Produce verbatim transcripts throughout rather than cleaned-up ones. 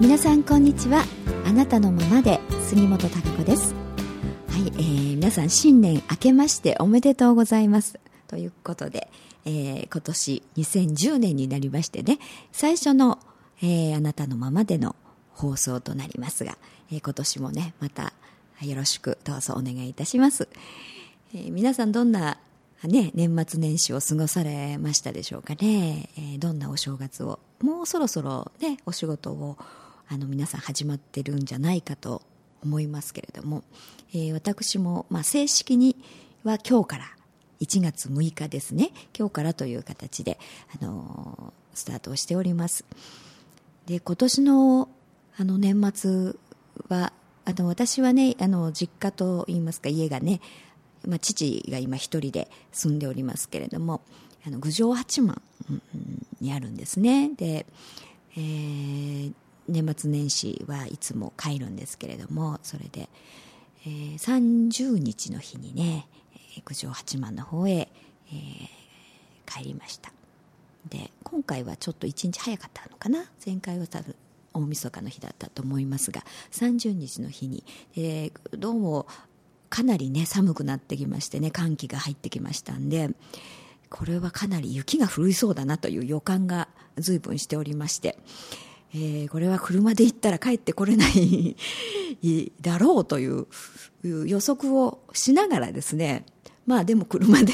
皆さんこんにちは。あなたのままで杉本孝子です。はい、えー、皆さん新年明けましておめでとうございますということで、えー、今年にせんじゅうねんになりましてね、最初の、えー、あなたのままでの放送となりますが、えー、今年もねまたよろしくどうぞお願いいたします。えー、皆さんどんな、ね、年末年始を過ごされましたでしょうかね。えー、どんなお正月を、もうそろそろねお仕事をあの皆さん始まってるんじゃないかと思いますけれども、えー、私も、まあ、正式には今日からいちがつむいかですね、今日からという形で、あのー、スタートをしております。で、今年の、あの年末はあの私はねあの実家といいますか家がね、まあ、父が今一人で住んでおりますけれども、あの郡上八幡にあるんですね。で、えー年末年始はいつも帰るんですけれども、それで、えー、さんじゅうにちの日にね郡上八幡の方へ、えー、帰りました。で、今回はちょっといちにち早かったのかな、前回は多分大晦日の日だったと思いますが、さんじゅうにちの日に、えー、どうもかなりね寒くなってきましてね、寒気が入ってきましたんで、これはかなり雪が降りそうだなという予感が随分しておりまして、えー、これは車で行ったら帰ってこれないだろうという予測をしながらですね、まあでも車で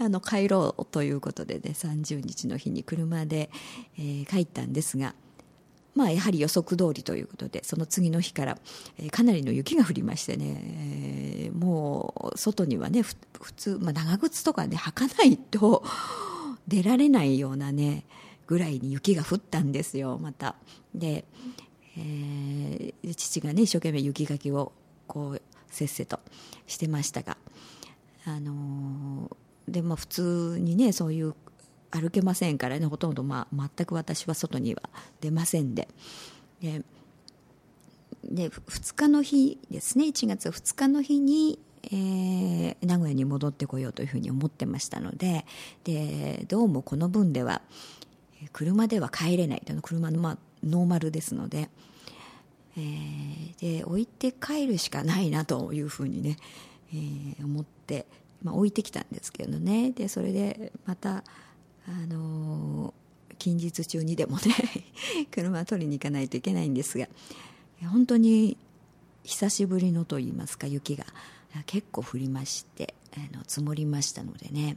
あの帰ろうということでね、さんじゅうにちの日に車で、えー、帰ったんですが、まあやはり予測通りということで、その次の日から、えー、かなりの雪が降りましてね、えー、もう外にはねふ普通、まあ、長靴とかね履かないと出られないようなねぐらいに雪が降ったんですよ。またで、えー、父がね一生懸命雪かきをこうせっせとしてましたが、あのー、でまあ普通にねそういう歩けませんからね、ほとんど、まあ、全く私は外には出ませんで、で、でふつかの日ですね、いちがつふつかの日に、えー、名古屋に戻ってこようというふうに思ってましたので、でどうもこの分では車では帰れないと、車の、まあ、ノーマルですので、えー、で置いて帰るしかないなというふうにね、えー、思って、まあ、置いてきたんですけどね。でそれでまた、あのー、近日中にでもね車を取りに行かないといけないんですが、本当に久しぶりのといいますか雪が結構降りまして、あの積もりましたのでね、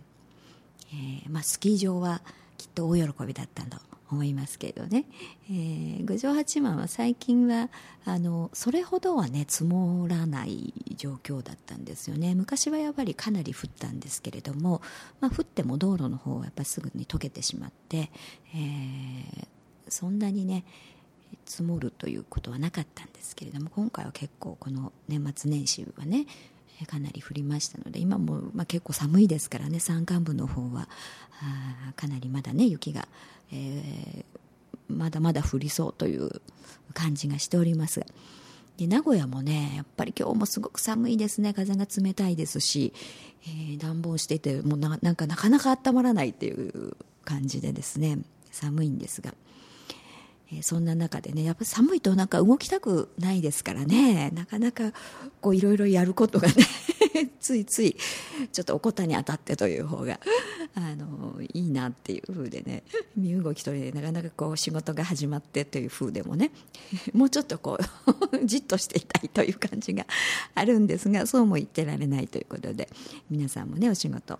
えーまあ、スキー場はきっと大喜びだったと思いますけどね、えー、郡上八幡は最近はあのそれほどはね積もらない状況だったんですよね。昔はやっぱりかなり降ったんですけれども、まあ、降っても道路の方はやっぱりすぐに溶けてしまって、えー、そんなにね積もるということはなかったんですけれども、今回は結構この年末年始はねかなり降りましたので、今も、まあ、結構寒いですからね、山間部の方はあかなりまだね雪が、えー、まだまだ降りそうという感じがしておりますが、で名古屋もねやっぱり今日もすごく寒いですね。風が冷たいですし、えー、暖房していてもう な, なんかなかなか温まらないっていう感じでですね、寒いんですが、そんな中でねやっぱり寒いとなんか動きたくないですからね、なかなかこういろいろやることがねついついちょっとおこたに当たってという方があのいいなっていう風でね、身動き取りでなかなかこう仕事が始まってという風でもね、もうちょっとこうじっとしていたいという感じがあるんですが、そうも言ってられないということで、皆さんもねお仕事、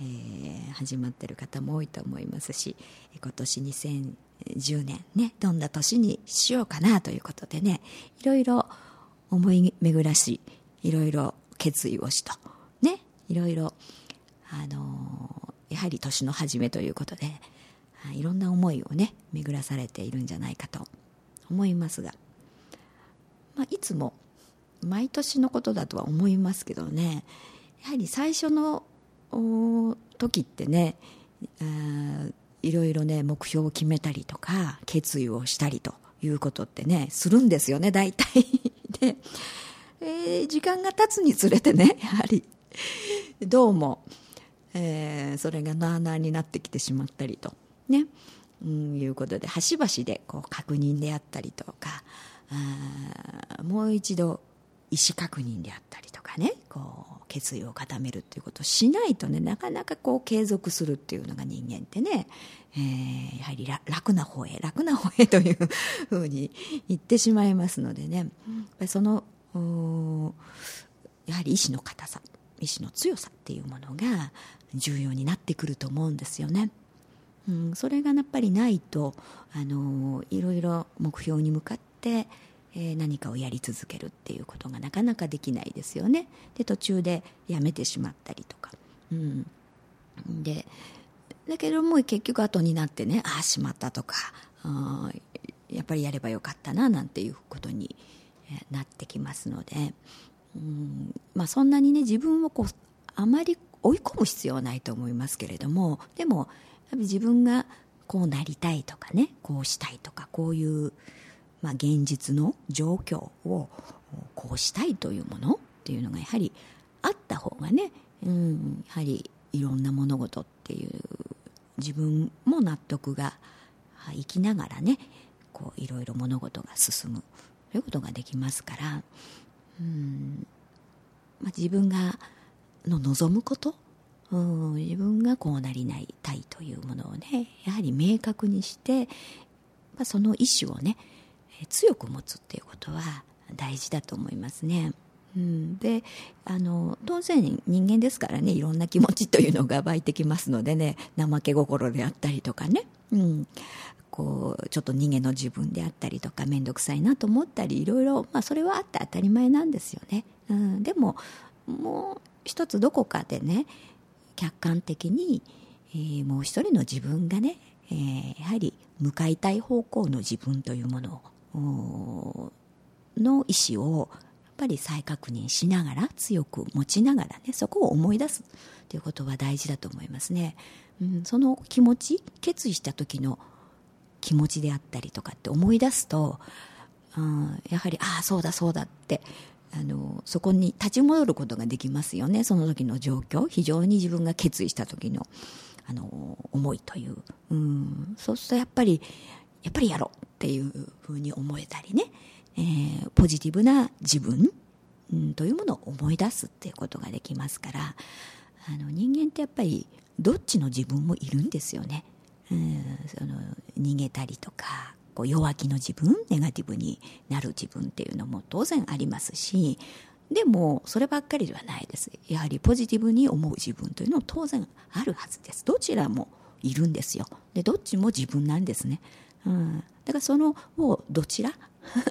えー、始まってる方も多いと思いますし、今年にせんじゅうねんねどんな年にしようかなということでね、いろいろ思い巡らし、いろいろ決意をしとね、いろいろあのー、やはり年の初めということで、いろんな思いをね巡らされているんじゃないかと思いますが、まあ、いつも毎年のことだとは思いますけどね、やはり最初の時ってねいろいろね目標を決めたりとか決意をしたりということってねするんですよね、大体で、えー、時間が経つにつれてねやはりどうも、えー、それがなあなあになってきてしまったりとね、うん、いうことで端々でこう確認であったりとか、あもう一度意思確認であったりとかね、こう決意を固めるっていうことをしないとね、なかなかこう継続するっていうのが人間ってね、えー、やはり楽な方へ楽な方へというふうに言ってしまいますのでね、そのやはり意志の固さ、意志の強さっていうものが重要になってくると思うんですよね。うん、それがやっぱりないと、あのいろいろ目標に向かってえー、何かをやり続けるっていうことがなかなかできないですよね。で途中でやめてしまったりとか、うん、でだけどもう結局後になってね、ああしまったとか、あやっぱりやればよかったななんていうことになってきますので、うんまあ、そんなにね自分をこうあまり追い込む必要はないと思いますけれども、でも自分がこうなりたいとかね、こうしたいとか、こういうまあ、現実の状況をこうしたいというものっていうのがやはりあった方がね、うん、やはりいろんな物事っていう自分も納得がいきながらね、こういろいろ物事が進むということができますから、うんまあ、自分がの望むこと、うん、自分がこうなりたいというものをね、やはり明確にして、まあ、その意思をね強く持つっていうことは大事だと思いますね。うん、であの当然人間ですからね、いろんな気持ちというのが湧いてきますのでね、怠け心であったりとかね、うん、こうちょっと逃げの自分であったりとか、面倒くさいなと思ったり、いろいろ、まあ、それはあって当たり前なんですよね。うん、でももう一つどこかでね、客観的に、えー、もう一人の自分がね、えー、やはり向かいたい方向の自分というものをの意思をやっぱり再確認しながら、強く持ちながらね、そこを思い出すということは大事だと思いますね。うん、その気持ち、決意した時の気持ちであったりとかって思い出すと、うん、やはりああそうだそうだってあのそこに立ち戻ることができますよね。その時の状況、非常に自分が決意した時のあの思いという、うん、そうするとやっぱりやっぱりやろうっていうふうに思えたりね、えー、ポジティブな自分、うん、というものを思い出すっていうことができますから、あの人間ってやっぱりどっちの自分もいるんですよね。うん、その逃げたりとか、こう弱気の自分、ネガティブになる自分っていうのも当然ありますし、でもそればっかりではないです。やはりポジティブに思う自分というのも当然あるはずです。どちらもいるんですよ。で、どっちも自分なんですね。うん、だからそのをどちら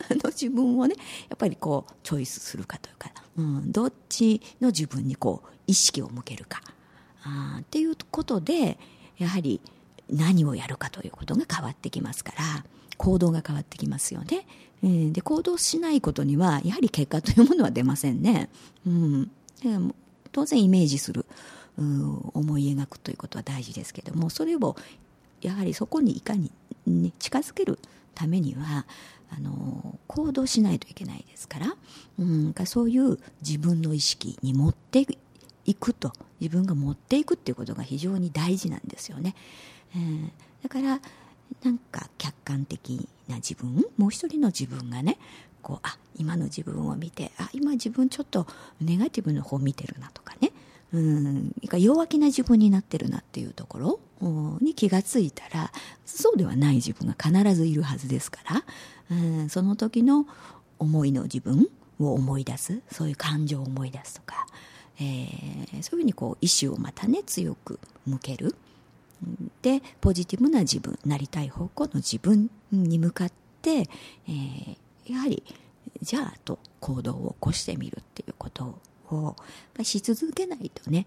の自分をね、やっぱりこうチョイスするかというか、うん、どっちの自分にこう意識を向けるかあっていうことで、やはり何をやるかということが変わってきますから、行動が変わってきますよね。えー、で行動しないことにはやはり結果というものは出ませんね。うん、当然イメージする、うん、思い描くということは大事ですけども、それをやはりそこにいかに近づけるためにはあの行動しないといけないですから、うん、そういう自分の意識に持っていくと、自分が持っていくっていうことが非常に大事なんですよね。えー、だからなんか客観的な自分、もう一人の自分がね、こうあ今の自分を見て、あ今自分ちょっとネガティブの方見てるなとかね、うん、弱気な自分になってるなっていうところに気がついたら、そうではない自分が必ずいるはずですから、うん、その時の思いの自分を思い出す、そういう感情を思い出すとか、えー、そういうふうにこう意志をまたね強く向ける。でポジティブな自分、なりたい方向の自分に向かって、えー、やはりじゃあと行動を起こしてみるっていうことをし続けないとね、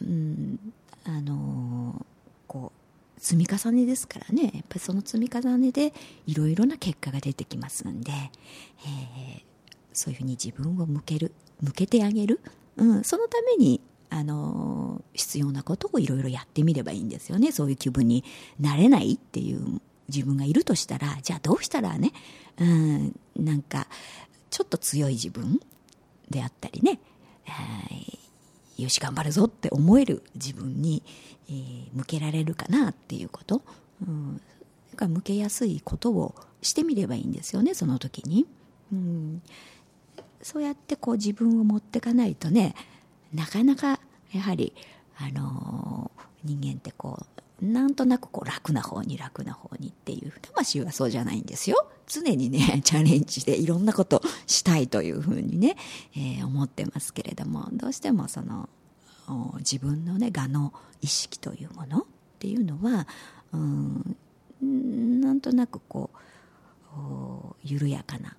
うん、あのこう積み重ねですからね、やっぱりその積み重ねでいろいろな結果が出てきますんで、えー、そういうふうに自分を向ける、向けてあげる、うん、そのためにあの必要なことをいろいろやってみればいいんですよね。そういう気分になれないっていう自分がいるとしたら、じゃあどうしたらね、うん、なんかちょっと強い自分であったりね、よし頑張るぞって思える自分に、えー、向けられるかなっていうこと、うん、が向けやすいことをしてみればいいんですよね、その時に。うん、そうやってこう自分を持ってかないとね、なかなかやはり、あのー、人間ってこうなんとなくこう楽な方に楽な方にっていう、魂はそうじゃないんですよ。常にねチャレンジでいろんなことしたいというふうにね、えー、思ってますけれども、どうしてもその自分のね我の意識というものっていうのは、うん、なんとなくこう緩やかな、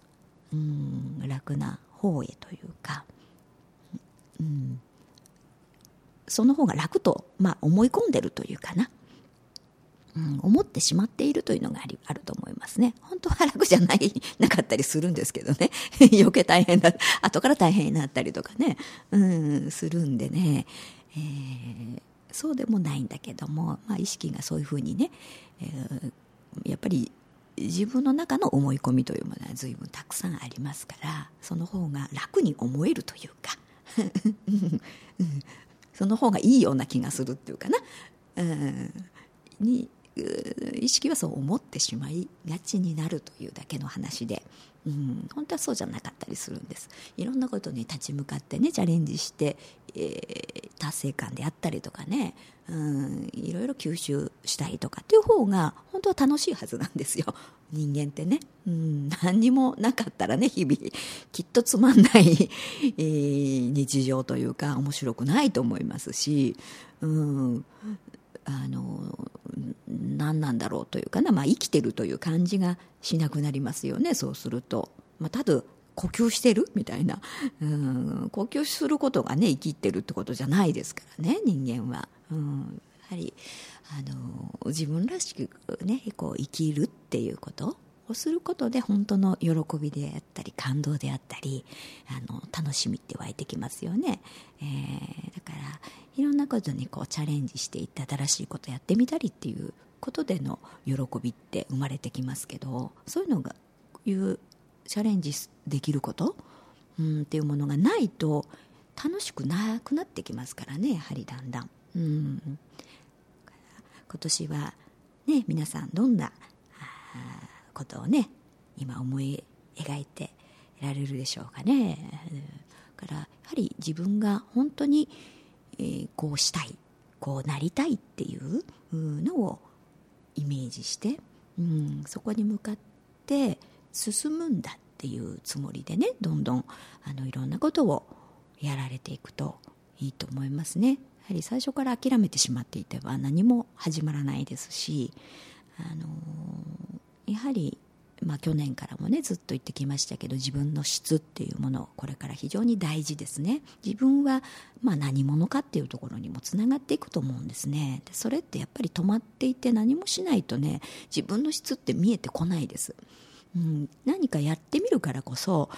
うん、楽な方へというか、うん、その方が楽と、まあ、思い込んでるというかな、うん、思ってしまっているというのがあり、あると思いますね。本当は楽じゃない、なかったりするんですけどね。余計大変だ、後から大変になったりとかね、うん、するんでね、えー、そうでもないんだけども、まあ、意識がそういうふうにね、えー、やっぱり自分の中の思い込みというものは随分たくさんありますから、その方が楽に思えるというか、その方がいいような気がするっていうかな、うん、に意識はそう思ってしまいがちになるというだけの話で、うん、本当はそうじゃなかったりするんです。いろんなことに立ち向かってね、チャレンジして、えー、達成感であったりとかね、うん、いろいろ吸収したりとかっていう方が本当は楽しいはずなんですよ、人間ってね、うん、何にもなかったらね、日々きっとつまんない日常というか面白くないと思いますし、うん、あの何なんだろうというかな、まあ、生きてるという感じがしなくなりますよね、そうすると。まあ、ただ呼吸してるみたいな、うん、呼吸することがね生きてるってことじゃないですからね、人間は。うん、やはりあの自分らしくねこう生きるっていうことをすることで本当の喜びであったり感動であったり、あの楽しみって湧いてきますよね。えー、だからいろんなことにこうチャレンジしていって、新しいことやってみたりっていうことでの喜びって生まれてきますけど、そういうのがいうチャレンジできること、うん、っていうものがないと楽しくなくなってきますからね、やはりだんだん。うん、今年は、ね、皆さんどんなことをね今思い描いてられるでしょうかね。だからやはり自分が本当に、えー、こうしたい、こうなりたいっていうのをイメージして、うん、そこに向かって進むんだっていうつもりでね、どんどんあのいろんなことをやられていくといいと思いますね。やはり最初から諦めてしまっていては何も始まらないですし、あのー、やはり、まあ、去年からもねずっと言ってきましたけど、自分の質っていうもの、これから非常に大事ですね。自分は、まあ、何者かっていうところにもつながっていくと思うんですね。でそれってやっぱり止まっていて何もしないとね、自分の質って見えてこないです。うん、何かやってみるからこそ、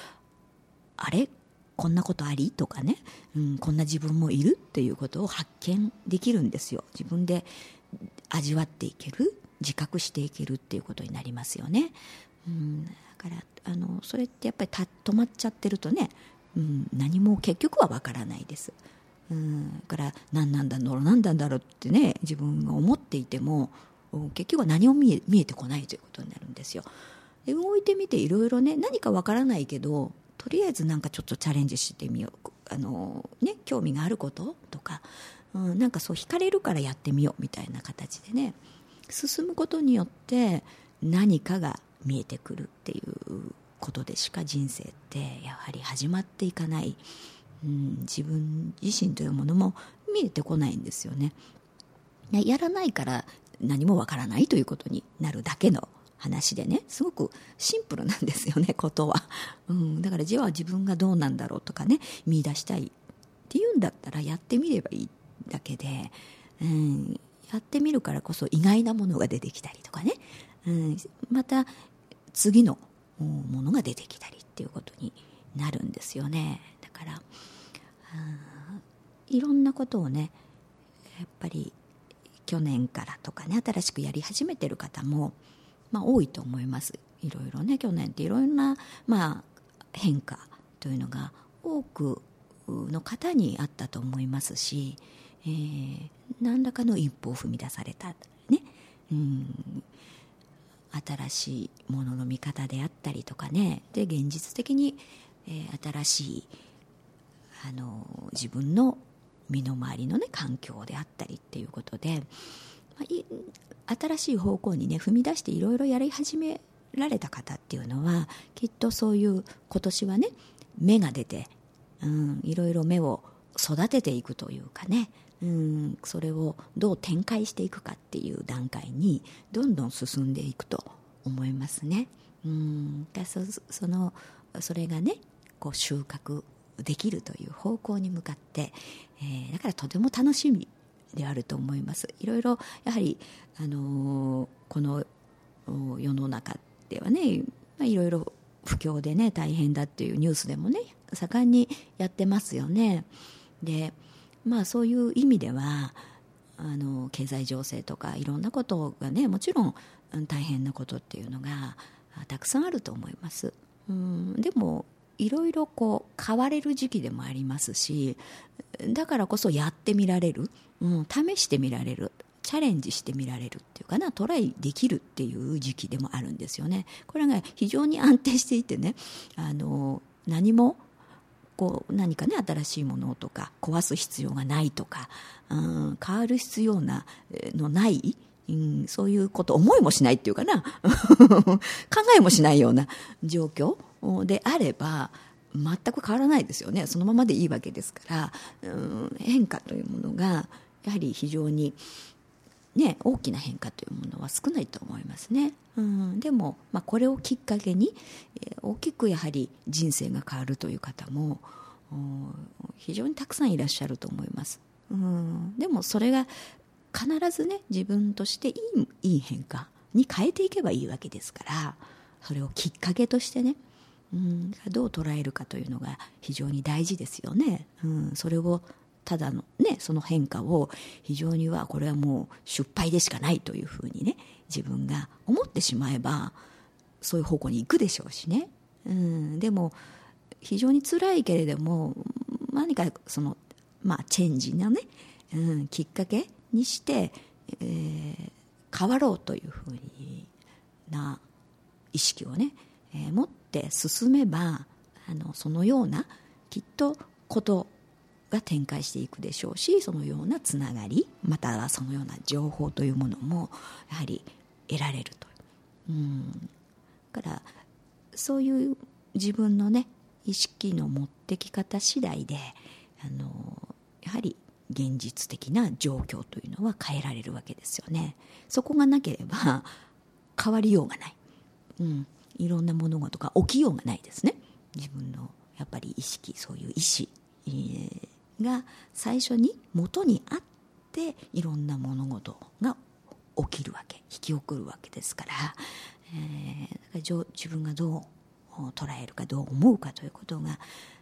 あれこんなことありとかね、うん、こんな自分もいるっていうことを発見できるんですよ。自分で味わっていける、自覚していけるっていうことになりますよね。うん、だからあのそれってやっぱりた止まっちゃってるとね、うん、何も結局はわからないです。うん、だから何なんだろう何なんだろうってね自分が思っていても結局は何も見え、見えてこないということになるんですよ。で動いてみていろいろね、何かわからないけどとりあえずなんかちょっとチャレンジしてみよう、あの、ね、興味があることとか、うん、なんかそう惹かれるからやってみようみたいな形でね、進むことによって何かが見えてくるっていうことでしか人生ってやはり始まっていかない、うん、自分自身というものも見えてこないんですよね。やらないから何もわからないということになるだけの話でね、すごくシンプルなんですよね、ことは。うん、だからじゃあ自分がどうなんだろうとかね、見出したいっていうんだったらやってみればいいだけで、うん、やってみるからこそ意外なものが出てきたりとかね、うん、また次のものが出てきたりっていうことになるんですよね。だから、うん、いろんなことをねやっぱり去年からとかね新しくやり始めてる方もまあ、多いと思います。いろいろね去年っていろいろな、まあ、変化というのが多くの方にあったと思いますし、えー、何らかの一歩を踏み出された、ねうん、新しいものの見方であったりとかね、で現実的に、えー、新しいあの自分の身の回りの、ね、環境であったりっていうことで、まあ、新しい方向にね踏み出していろいろやり始められた方っていうのはきっとそういう今年はね芽が出て、うん、いろいろ芽を育てていくというかね、うん、それをどう展開していくかっていう段階にどんどん進んでいくと思いますね。うん、だ そ, そ, のそれがねこう収穫できるという方向に向かって、えー、だからとても楽しみであると思います。いろいろやはり、あのー、この世の中ではね、まあ、いろいろ不況でね大変だっていうニュースでもね盛んにやってますよね。で、まあ、そういう意味ではあの経済情勢とかいろんなことがねもちろん大変なことっていうのがたくさんあると思います。うんでもいろいろこう変われる時期でもありますし、だからこそやってみられる、うん、試してみられる、チャレンジしてみられるっていうかな、トライできるっていう時期でもあるんですよね。これが非常に安定していてね、あの何もこう何かね新しいものとか壊す必要がないとか、うん、変わる必要なのない、うん、そういうこと思いもしないっていうかな考えもしないような状況であれば全く変わらないですよね。そのままでいいわけですから、うん、変化というものがやはり非常にね、大きな変化というものは少ないと思いますね。うんでも、まあ、これをきっかけに、えー、大きくやはり人生が変わるという方も非常にたくさんいらっしゃると思います。うんでもそれが必ずね自分としていい、いい変化に変えていけばいいわけですから、それをきっかけとしてね、うんどう捉えるかというのが非常に大事ですよね。うんそれをただのねその変化を非常にはこれはもう失敗でしかないというふうにね自分が思ってしまえばそういう方向に行くでしょうしね。うんでも非常に辛いけれども何かそのまあチェンジのね、うん、きっかけにして、えー、変わろうというふうな意識をね、えー、持って進めばあのそのようなきっとことが展開していくでしょうし、そのようなつながりまたはそのような情報というものもやはり得られると。うんだからそういう自分のね意識の持ってき方次第であのやはり現実的な状況というのは変えられるわけですよね。そこがなければ変わりようがない、うん、いろんな物事が起きようがないですね。自分のやっぱり意識、そういう意思、えーが最初に元にあっていろんな物事が起きるわけ、引き起こるわけですから、えー、だから自分がどう捉えるかどう思うかということが、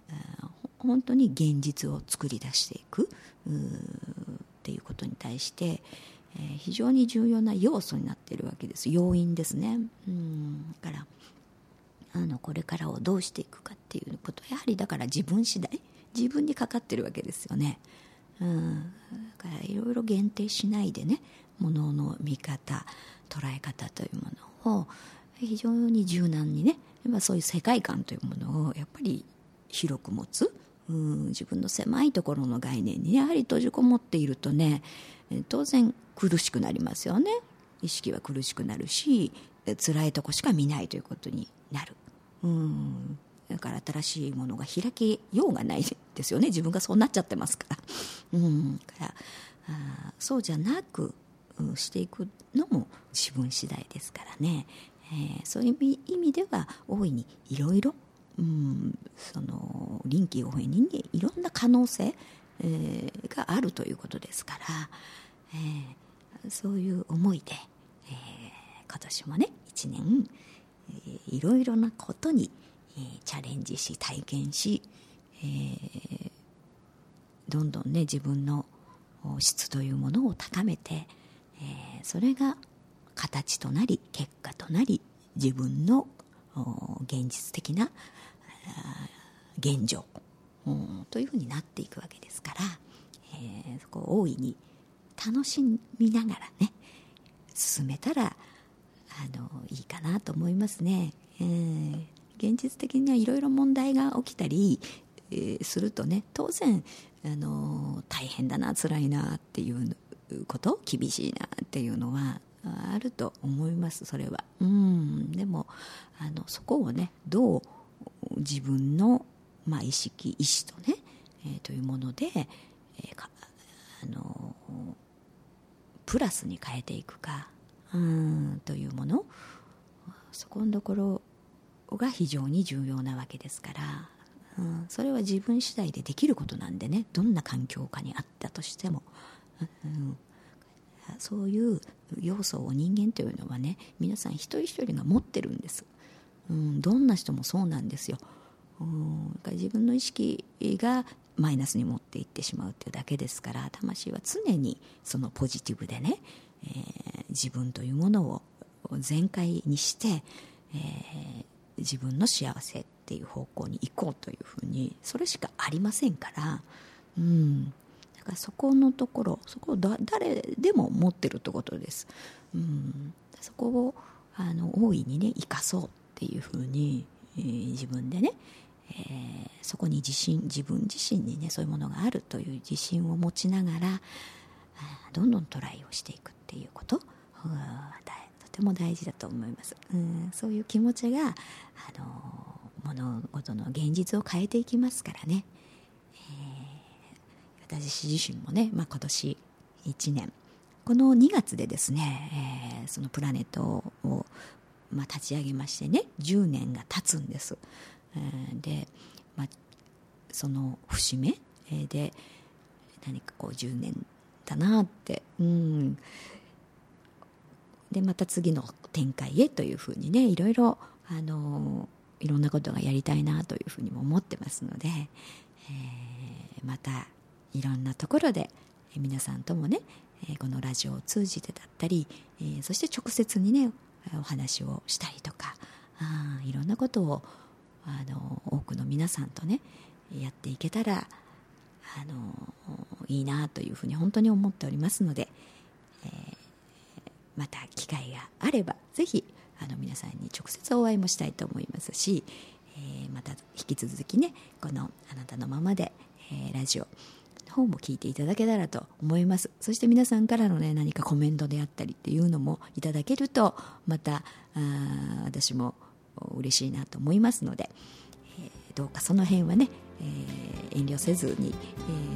えー、本当に現実を作り出していくっていうことに対して、えー、非常に重要な要素になっているわけです。要因ですね。うんだからあのこれからをどうしていくかっていうことはやはりだから自分次第、自分にかかってるわけですよね。うん、だからいろいろ限定しないでね、物の見方、捉え方というものを非常に柔軟にね、まあ、そういう世界観というものをやっぱり広く持つ、うん、自分の狭いところの概念に、ね、やはり閉じこもっているとね、当然苦しくなりますよね。意識は苦しくなるし、辛いとこしか見ないということになる。うんだから新しいものが開きようがないですよね。自分がそうなっちゃってますから。うん、からあそうじゃなく、うん、していくのも自分次第ですからね。えー、そういう意味では大いにいろいろ、うん、その臨機応変にいろんな可能性、えー、があるということですから、えー、そういう思いで、えー、今年もね一年、えー、いろいろなことにチャレンジし体験し、えー、どんどんね自分の質というものを高めて、えー、それが形となり結果となり自分の現実的な現状というふうになっていくわけですから、えー、そこを大いに楽しみながらね進めたらあのいいかなと思いますね、えー、現実的にはいろいろ問題が起きたり、えー、するとね、当然あの大変だな、辛いなっていうこと、厳しいなっていうのはあると思います。それはうん、でもあのそこをね、どう自分の、まあ、意識意志とね、えー、というもので、えー、かあのプラスに変えていくか、うーんというもの、そこのところが非常に重要なわけですから、うん、それは自分次第でできることなんでね、どんな環境下にあったとしても、うん、そういう要素を人間というのはね、皆さん一人一人が持ってるんです、うん、どんな人もそうなんですよ、うん、だから自分の意識がマイナスに持っていってしまうというだけですから、魂は常にそのポジティブでね、えー、自分というものを全開にして、えー、自分の幸せっていう方向に行こうというふうに、それしかありませんから、うん、だからそこのところ、そこをだ誰でも持ってるってことです、うん、そこをあの大いにね、生かそうっていうふうに、えー、自分でね、えー、そこに自信、自分自身にね、そういうものがあるという自信を持ちながら、どんどんトライをしていくっていうこと、とても大事だと思います。うん、そういう気持ちが、あの物事の現実を変えていきますからね。えー、私自身もね、まあ、今年いちねん、このにがつでですね、えー、そのプラネットを、まあ、立ち上げましてね、じゅうねんが経つんです。えー、で、まあ、その節目で何かこうじゅうねんだなって、うん、でまた次の展開へというふうにね、いろいろあのいろんなことがやりたいなというふうにも思ってますので、えー、またいろんなところで皆さんともね、このラジオを通じてだったり、えー、そして直接にね、お話をしたりとか、あ、いろんなことをあの多くの皆さんとね、やっていけたらあのいいなというふうに本当に思っておりますので、えー、また機会があればぜひあの皆さんに直接お会いもしたいと思いますし、えー、また引き続きね、このあなたのままで、えー、ラジオの方も聞いていただけたらと思います。そして皆さんからのね、何かコメントであったりっていうのもいただけると、またあ私も嬉しいなと思いますので、えー、どうかその辺はね、えー、遠慮せずに、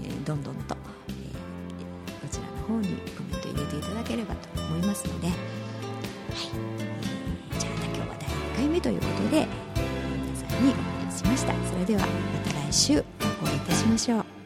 えー、どんどんと、えー、こちらの方にコメント入れていただければと思いますので、はい、えー、じゃあ今日はだいいっかいめということで、えー、皆さんにお話ししました。それではまた来週お会いいたしましょう。